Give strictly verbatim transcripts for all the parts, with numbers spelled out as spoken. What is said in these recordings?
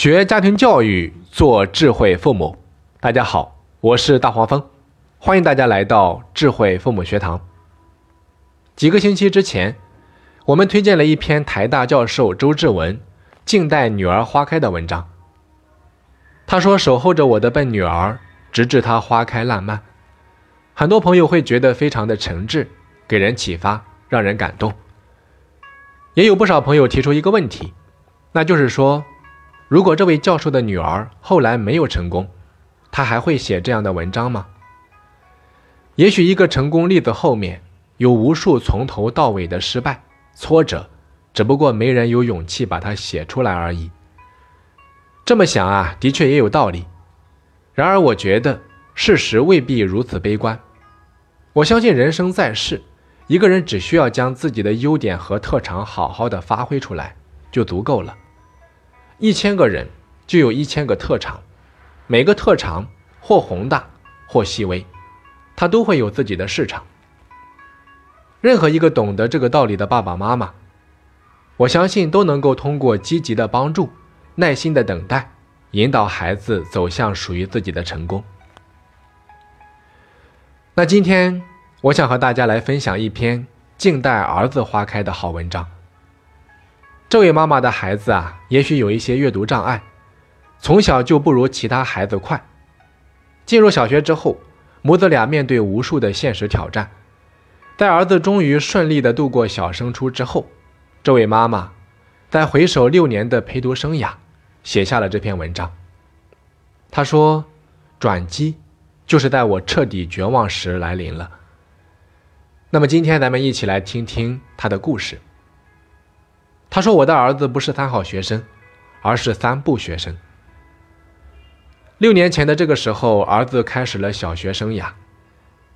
学家庭教育，做智慧父母。大家好，我是大黄蜂，欢迎大家来到智慧父母学堂。几个星期之前，我们推荐了一篇台大教授周志文《静待女儿花开》的文章。他说，守候着我的笨女儿，直至她花开烂漫。很多朋友会觉得非常的诚挚，给人启发，让人感动。也有不少朋友提出一个问题，那就是说，如果这位教授的女儿后来没有成功，她还会写这样的文章吗？也许一个成功例子后面有无数从头到尾的失败、挫折，只不过没人有勇气把它写出来而已。这么想啊，的确也有道理。然而我觉得事实未必如此悲观。我相信人生在世，一个人只需要将自己的优点和特长好好的发挥出来，就足够了。一千个人就有一千个特长，每个特长或宏大或细微，它都会有自己的市场。任何一个懂得这个道理的爸爸妈妈，我相信都能够通过积极的帮助、耐心的等待，引导孩子走向属于自己的成功。那今天我想和大家来分享一篇《静待儿子花开》的好文章。这位妈妈的孩子啊，也许有一些阅读障碍，从小就不如其他孩子快。进入小学之后，母子俩面对无数的现实挑战。在儿子终于顺利地度过小升初之后，这位妈妈在回首六年的陪读生涯，写下了这篇文章。她说，转机就是在我彻底绝望时来临了。那么今天咱们一起来听听她的故事。他说，我的儿子不是三好学生，而是三不学生。六年前的这个时候，儿子开始了小学生涯。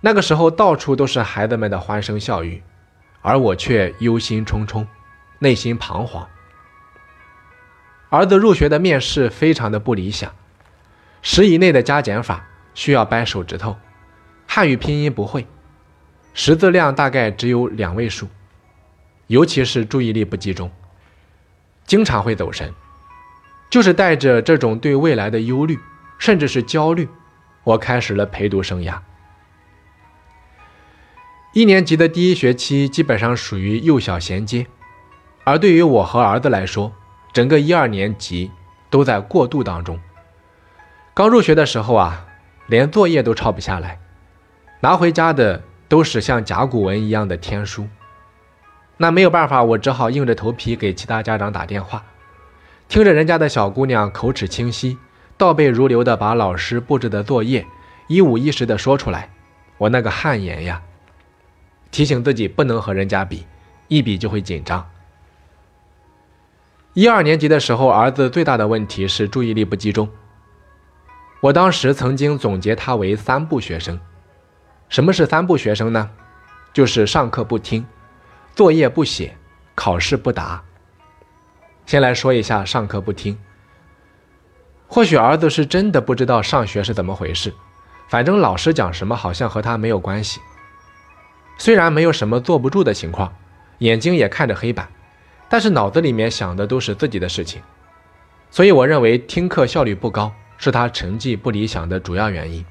那个时候到处都是孩子们的欢声笑语，而我却忧心忡忡，内心彷徨。儿子入学的面试非常的不理想，十以内的加减法需要掰手指头，汉语拼音不会，识字量大概只有两位数，尤其是注意力不集中，经常会走神。就是带着这种对未来的忧虑，甚至是焦虑，我开始了陪读生涯。一年级的第一学期基本上属于幼小衔接，而对于我和儿子来说，整个一二年级都在过渡当中。刚入学的时候啊，连作业都抄不下来，拿回家的都是像甲骨文一样的天书。那没有办法，我只好硬着头皮给其他家长打电话，听着人家的小姑娘口齿清晰，倒背如流的把老师布置的作业一五一十的说出来，我那个汗颜呀！提醒自己不能和人家比，一比就会紧张。一二年级的时候，儿子最大的问题是注意力不集中。我当时曾经总结他为三不学生。什么是三不学生呢？就是上课不听，作业不写，考试不答。先来说一下上课不听。或许儿子是真的不知道上学是怎么回事，反正老师讲什么好像和他没有关系。虽然没有什么坐不住的情况，眼睛也看着黑板，但是脑子里面想的都是自己的事情。所以我认为听课效率不高，是他成绩不理想的主要原因。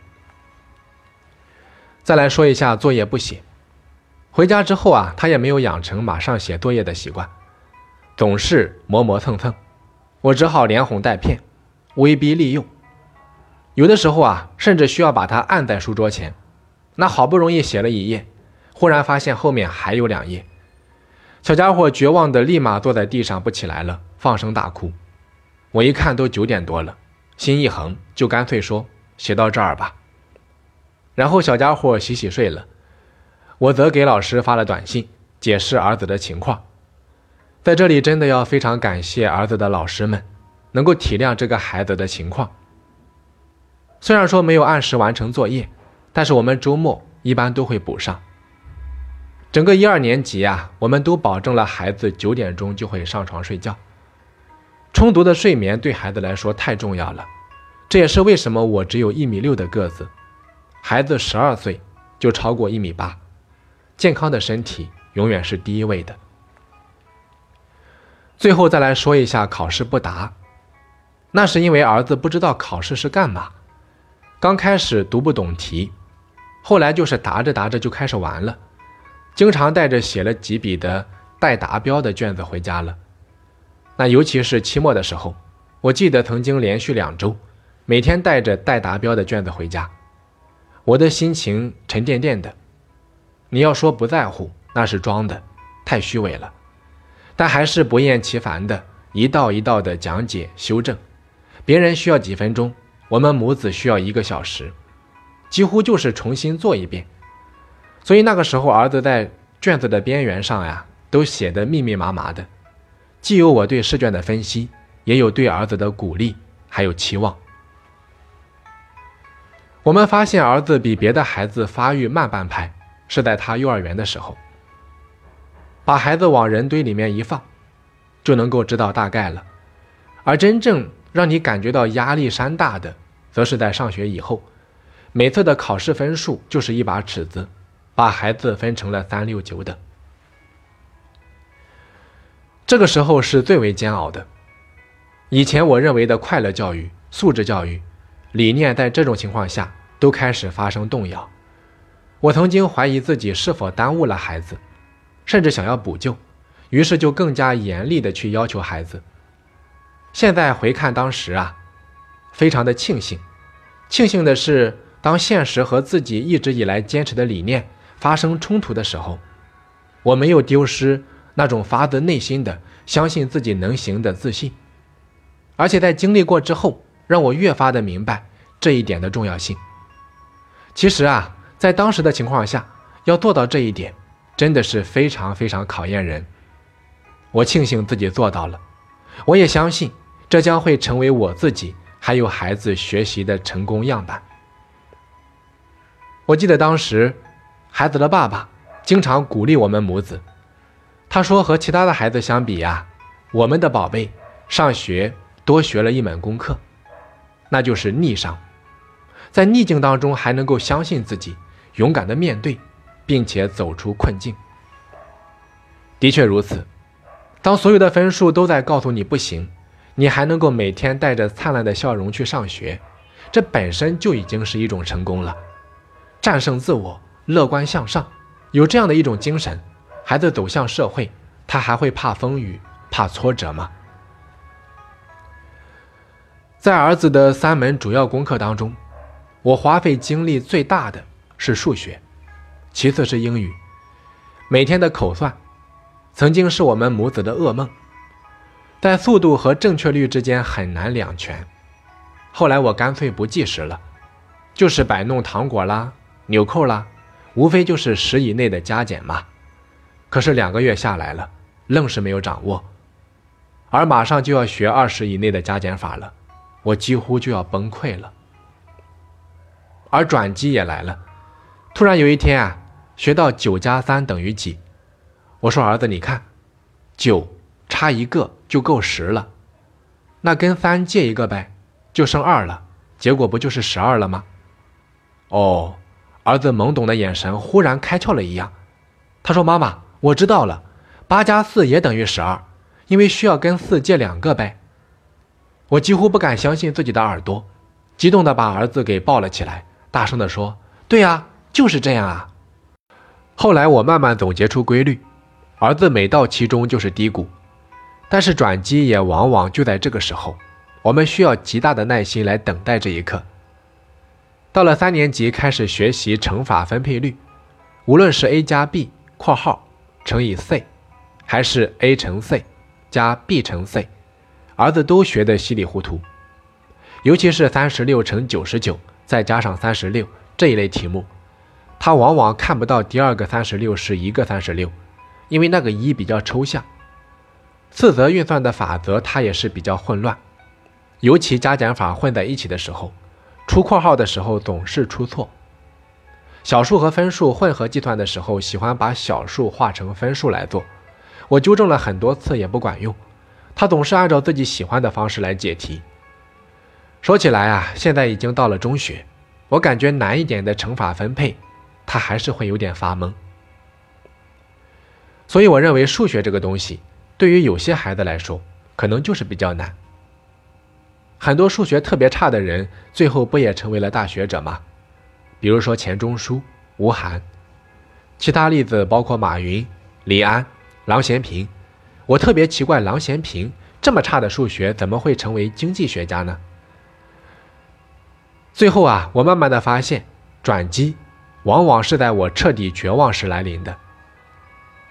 再来说一下作业不写。回家之后啊，他也没有养成马上写作业的习惯，总是磨磨蹭蹭，我只好连哄带骗，威逼利诱。有的时候啊，甚至需要把他按在书桌前，那好不容易写了一页，忽然发现后面还有两页，小家伙绝望的立马坐在地上不起来了，放声大哭。我一看都九点多了，心一横，就干脆说写到这儿吧。然后小家伙洗洗睡了。我则给老师发了短信，解释儿子的情况。在这里真的要非常感谢儿子的老师们，能够体谅这个孩子的情况。虽然说没有按时完成作业，但是我们周末一般都会补上。整个一二年级啊，我们都保证了孩子九点钟就会上床睡觉。充足的睡眠对孩子来说太重要了，这也是为什么我只有一米六的个子，孩子十二岁就超过一米八。健康的身体永远是第一位的。最后再来说一下考试不答。那是因为儿子不知道考试是干嘛，刚开始读不懂题，后来就是答着答着就开始玩了，经常带着写了几笔的待达标的卷子回家了。那尤其是期末的时候，我记得曾经连续两周，每天带着待达标的卷子回家，我的心情沉甸甸的。你要说不在乎，那是装的，太虚伪了，但还是不厌其烦的一道一道的讲解修正，别人需要几分钟，我们母子需要一个小时，几乎就是重新做一遍。所以那个时候儿子在卷子的边缘上呀，都写得密密麻麻的，既有我对试卷的分析，也有对儿子的鼓励还有期望。我们发现儿子比别的孩子发育慢半拍，是在他幼儿园的时候。把孩子往人堆里面一放，就能够知道大概了。而真正让你感觉到压力山大的，则是在上学以后，每次的考试分数就是一把尺子，把孩子分成了三六九等。这个时候是最为煎熬的。以前我认为的快乐教育、素质教育理念，在这种情况下都开始发生动摇。我曾经怀疑自己是否耽误了孩子，甚至想要补救，于是就更加严厉地去要求孩子。现在回看当时啊，非常的庆幸。庆幸的是，当现实和自己一直以来坚持的理念发生冲突的时候，我没有丢失那种发自内心的相信自己能行的自信，而且在经历过之后，让我越发的明白这一点的重要性。其实啊，在当时的情况下，要做到这一点，真的是非常非常考验人。我庆幸自己做到了，我也相信这将会成为我自己还有孩子学习的成功样板。我记得当时，孩子的爸爸经常鼓励我们母子，他说和其他的孩子相比呀、啊，我们的宝贝上学多学了一门功课，那就是逆商，在逆境当中还能够相信自己，勇敢的面对，并且走出困境。的确如此，当所有的分数都在告诉你不行，你还能够每天带着灿烂的笑容去上学，这本身就已经是一种成功了。战胜自我，乐观向上，有这样的一种精神，孩子走向社会，他还会怕风雨、怕挫折吗？在儿子的三门主要功课当中，我花费精力最大的是数学，其次是英语。每天的口算，曾经是我们母子的噩梦，在速度和正确率之间很难两全。后来我干脆不计时了，就是摆弄糖果啦、纽扣啦，无非就是十以内的加减嘛。可是两个月下来了，愣是没有掌握，而马上就要学二十以内的加减法了，我几乎就要崩溃了。而转机也来了，突然有一天啊，学到九加三等于几？我说儿子，你看，九差一个就够十了，那跟三借一个呗，就剩二了，结果不就是十二了吗？哦，儿子懵懂的眼神忽然开窍了一样，他说：“妈妈，我知道了，八加四也等于十二，因为需要跟四借两个呗。”我几乎不敢相信自己的耳朵，激动地把儿子给抱了起来，大声地说：“对啊，就是这样啊。”后来我慢慢总结出规律，儿子每到其中就是低谷，但是转机也往往就在这个时候，我们需要极大的耐心来等待这一刻。到了三年级开始学习乘法分配律，无论是 a 加 b。括号乘以 c， 还是 a 乘 c 加 b 乘 c， 儿子都学得稀里糊涂。尤其是三十六乘九十九再加上三十六这一类题目，他往往看不到第二个三十六是一个三十六，因为那个一比较抽象。四则运算的法则他也是比较混乱，尤其加减法混在一起的时候，出括号的时候总是出错。小数和分数混合计算的时候，喜欢把小数化成分数来做，我纠正了很多次也不管用，他总是按照自己喜欢的方式来解题。说起来啊，现在已经到了中学，我感觉难一点的乘法分配，他还是会有点发懵。所以我认为数学这个东西，对于有些孩子来说，可能就是比较难。很多数学特别差的人最后不也成为了大学者吗？比如说钱钟书、吴晗。其他例子包括马云、李安、郎咸平。我特别奇怪郎咸平这么差的数学怎么会成为经济学家呢？最后啊，我慢慢的发现，转机往往是在我彻底绝望时来临的。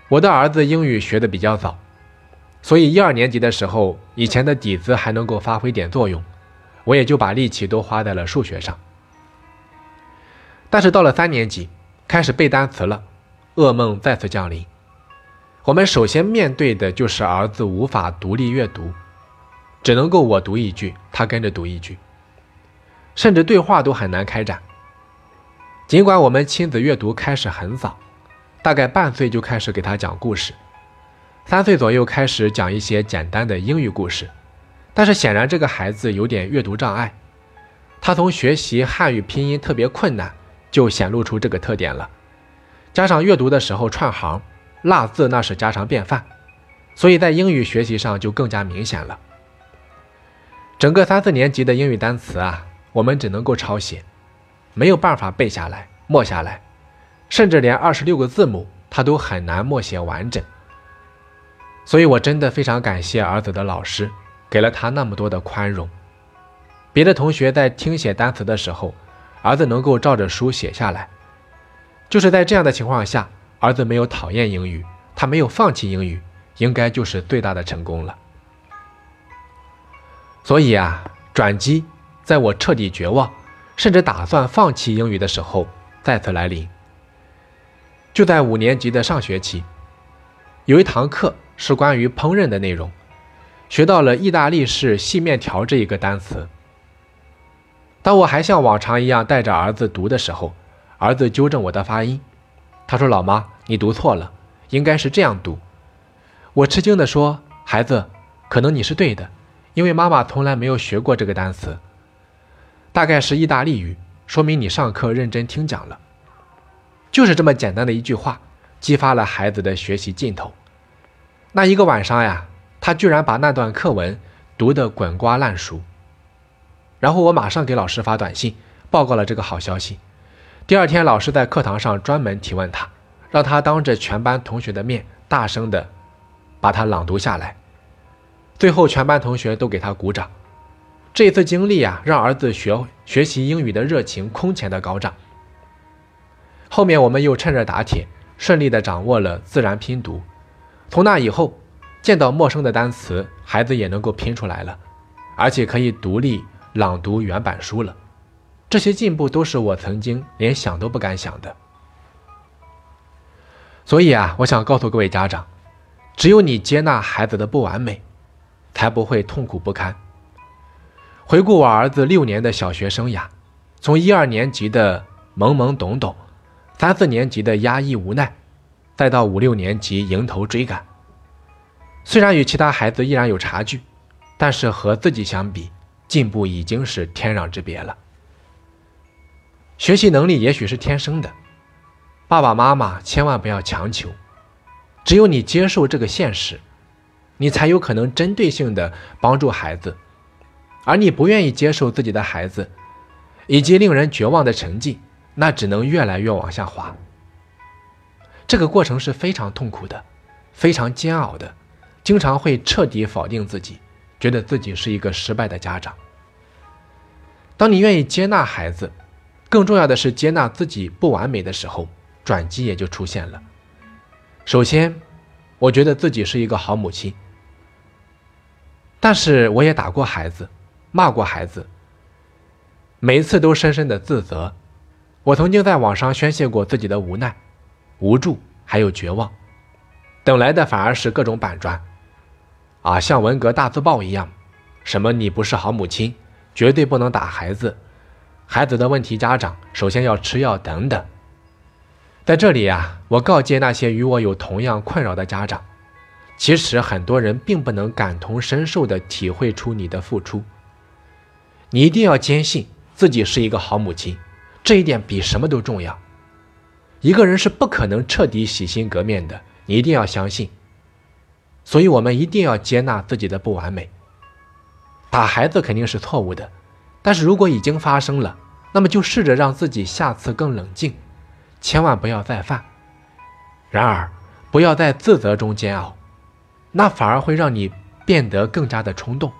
我的儿子英语学得比较早，所以一二年级的时候，以前的底子还能够发挥点作用，我也就把力气都花在了数学上。但是到了三年级，开始背单词了，噩梦再次降临。我们首先面对的就是儿子无法独立阅读，只能够我读一句，他跟着读一句，甚至对话都很难开展。尽管我们亲子阅读开始很早，大概半岁就开始给他讲故事，三岁左右开始讲一些简单的英语故事，但是显然这个孩子有点阅读障碍，他从学习汉语拼音特别困难就显露出这个特点了，加上阅读的时候串行落字那是家常便饭，所以在英语学习上就更加明显了。整个三四年级的英语单词啊，我们只能够抄写，没有办法背下来、默下来，甚至连二十六个字母他都很难默写完整。所以我真的非常感谢儿子的老师，给了他那么多的宽容。别的同学在听写单词的时候，儿子能够照着书写下来，就是在这样的情况下，儿子没有讨厌英语，他没有放弃英语，应该就是最大的成功了。所以啊，转机在我彻底绝望，甚至打算放弃英语的时候再次来临。就在五年级的上学期，有一堂课是关于烹饪的内容，学到了意大利式细面条这一个单词。当我还像往常一样带着儿子读的时候，儿子纠正我的发音，他说：“老妈，你读错了，应该是这样读。”我吃惊地说：“孩子，可能你是对的，因为妈妈从来没有学过这个单词。大概是意大利语，说明你上课认真听讲了。”就是这么简单的一句话，激发了孩子的学习劲头。那一个晚上呀，他居然把那段课文读得滚瓜烂熟。然后我马上给老师发短信，报告了这个好消息。第二天，老师在课堂上专门提问他，让他当着全班同学的面大声地把它朗读下来。最后，全班同学都给他鼓掌。这一次经历啊，让儿子学学习英语的热情空前的高涨。后面我们又趁热打铁，顺利地掌握了自然拼读。从那以后，见到陌生的单词，孩子也能够拼出来了，而且可以独立朗读原版书了。这些进步都是我曾经连想都不敢想的。所以啊，我想告诉各位家长，只有你接纳孩子的不完美，才不会痛苦不堪。回顾我儿子六年的小学生涯，从一二年级的懵懵懂懂，三四年级的压抑无奈，再到五六年级迎头追赶。虽然与其他孩子依然有差距，但是和自己相比，进步已经是天壤之别了。学习能力也许是天生的，爸爸妈妈千万不要强求，只有你接受这个现实，你才有可能针对性的帮助孩子。而你不愿意接受自己的孩子，以及令人绝望的成绩，那只能越来越往下滑。这个过程是非常痛苦的，非常煎熬的，经常会彻底否定自己，觉得自己是一个失败的家长。当你愿意接纳孩子，更重要的是接纳自己不完美的时候，转机也就出现了。首先，我觉得自己是一个好母亲，但是我也打过孩子，骂过孩子，每一次都深深的自责。我曾经在网上宣泄过自己的无奈、无助还有绝望，等来的反而是各种板砖啊，像文革大字报一样，什么你不是好母亲，绝对不能打孩子，孩子的问题家长首先要吃药等等。在这里啊，我告诫那些与我有同样困扰的家长，其实很多人并不能感同身受地体会出你的付出。你一定要坚信自己是一个好母亲，这一点比什么都重要。一个人是不可能彻底洗心革面的，你一定要相信。所以我们一定要接纳自己的不完美，打孩子肯定是错误的，但是如果已经发生了，那么就试着让自己下次更冷静，千万不要再犯。然而，不要在自责中煎熬，那反而会让你变得更加的冲动。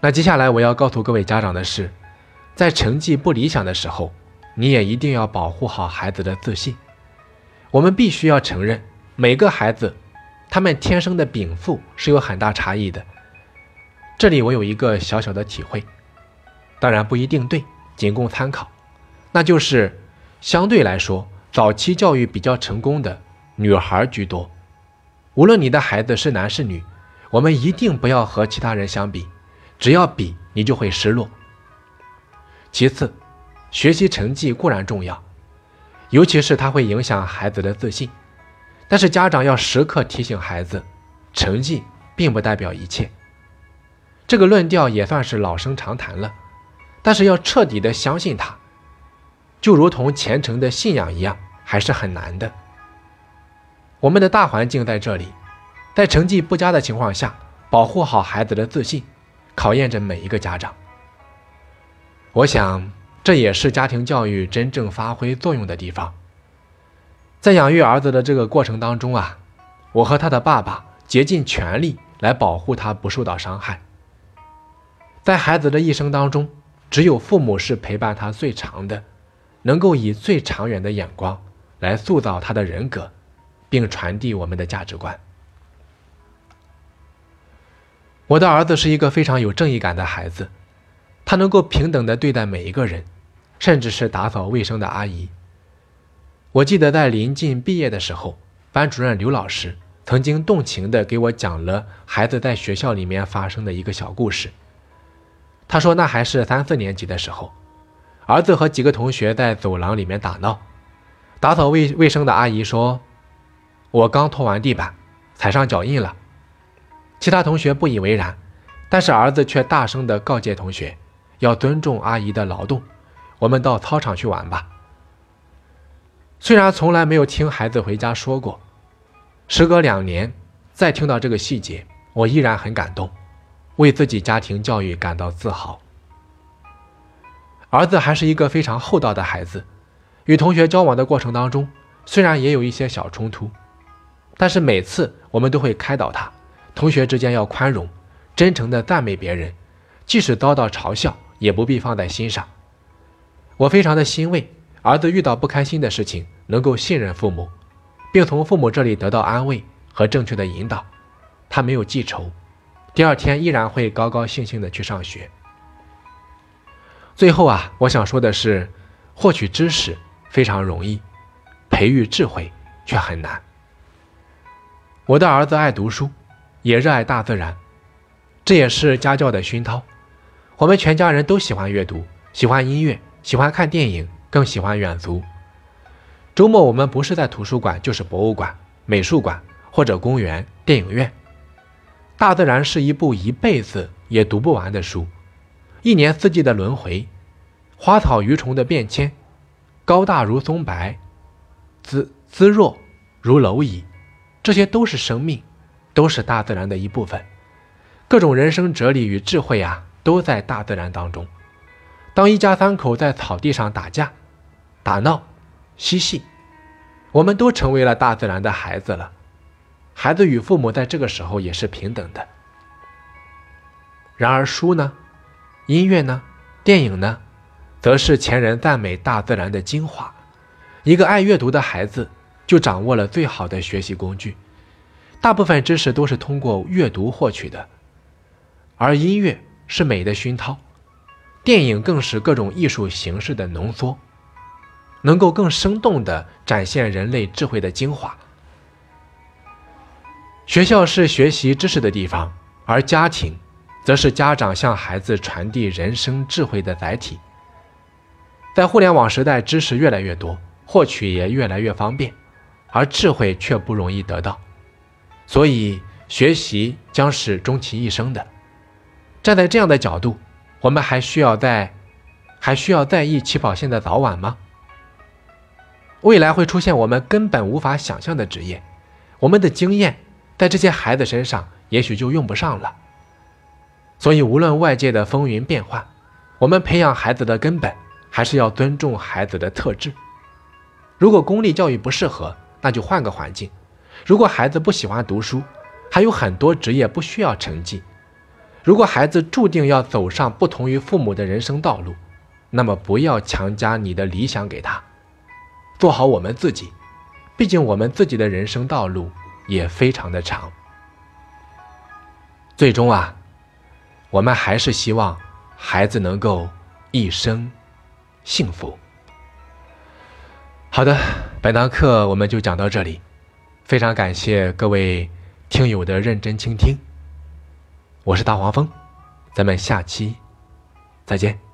那接下来我要告诉各位家长的是，在成绩不理想的时候，你也一定要保护好孩子的自信。我们必须要承认，每个孩子他们天生的禀赋是有很大差异的。这里我有一个小小的体会，当然不一定对，仅供参考，那就是相对来说，早期教育比较成功的女孩居多。无论你的孩子是男是女，我们一定不要和其他人相比，只要比你就会失落。其次，学习成绩固然重要，尤其是它会影响孩子的自信，但是家长要时刻提醒孩子，成绩并不代表一切。这个论调也算是老生常谈了，但是要彻底的相信它，就如同虔诚的信仰一样，还是很难的。我们的大环境在这里，在成绩不佳的情况下，保护好孩子的自信，考验着每一个家长。我想，这也是家庭教育真正发挥作用的地方。在养育儿子的这个过程当中啊，我和他的爸爸竭尽全力来保护他不受到伤害。在孩子的一生当中，只有父母是陪伴他最长的，能够以最长远的眼光来塑造他的人格，并传递我们的价值观。我的儿子是一个非常有正义感的孩子，他能够平等地对待每一个人，甚至是打扫卫生的阿姨。我记得在临近毕业的时候，班主任刘老师曾经动情地给我讲了孩子在学校里面发生的一个小故事。他说那还是三四年级的时候，儿子和几个同学在走廊里面打闹，打扫卫卫生的阿姨说，我刚拖完地板，踩上脚印了。其他同学不以为然，但是儿子却大声地告诫同学，要尊重阿姨的劳动，我们到操场去玩吧。虽然从来没有听孩子回家说过，时隔两年再听到这个细节，我依然很感动，为自己家庭教育感到自豪。儿子还是一个非常厚道的孩子，与同学交往的过程当中，虽然也有一些小冲突，但是每次我们都会开导他，同学之间要宽容，真诚地赞美别人，即使遭到嘲笑也不必放在心上。我非常的欣慰，儿子遇到不开心的事情能够信任父母，并从父母这里得到安慰和正确的引导，他没有记仇，第二天依然会高高兴兴的去上学。最后啊，我想说的是，获取知识非常容易，培育智慧却很难。我的儿子爱读书，也热爱大自然，这也是家教的熏陶。我们全家人都喜欢阅读，喜欢音乐，喜欢看电影，更喜欢远足。周末我们不是在图书馆，就是博物馆、美术馆或者公园、电影院。大自然是一部一辈子也读不完的书，一年四季的轮回，花草鱼虫的变迁，高大如松柏，姿姿弱如蝼蚁，这些都是生命，都是大自然的一部分。各种人生哲理与智慧啊，都在大自然当中。当一家三口在草地上打架、打闹、嬉戏，我们都成为了大自然的孩子了。孩子与父母在这个时候也是平等的。然而书呢，音乐呢，电影呢，则是前人赞美大自然的精华。一个爱阅读的孩子就掌握了最好的学习工具，大部分知识都是通过阅读获取的，而音乐是美的熏陶，电影更是各种艺术形式的浓缩，能够更生动地展现人类智慧的精华。学校是学习知识的地方，而家庭则是家长向孩子传递人生智慧的载体。在互联网时代，知识越来越多，获取也越来越方便，而智慧却不容易得到，所以学习将是终其一生的。站在这样的角度，我们还需要在还需要在意起跑线的早晚吗？未来会出现我们根本无法想象的职业，我们的经验在这些孩子身上也许就用不上了。所以无论外界的风云变幻，我们培养孩子的根本还是要尊重孩子的特质。如果公立教育不适合，那就换个环境。如果孩子不喜欢读书，还有很多职业不需要成绩。如果孩子注定要走上不同于父母的人生道路，那么不要强加你的理想给他，做好我们自己。毕竟我们自己的人生道路也非常的长。最终啊，我们还是希望孩子能够一生幸福。好的，本堂课我们就讲到这里，非常感谢各位听友的认真倾听。我是大黄蜂，咱们下期再见。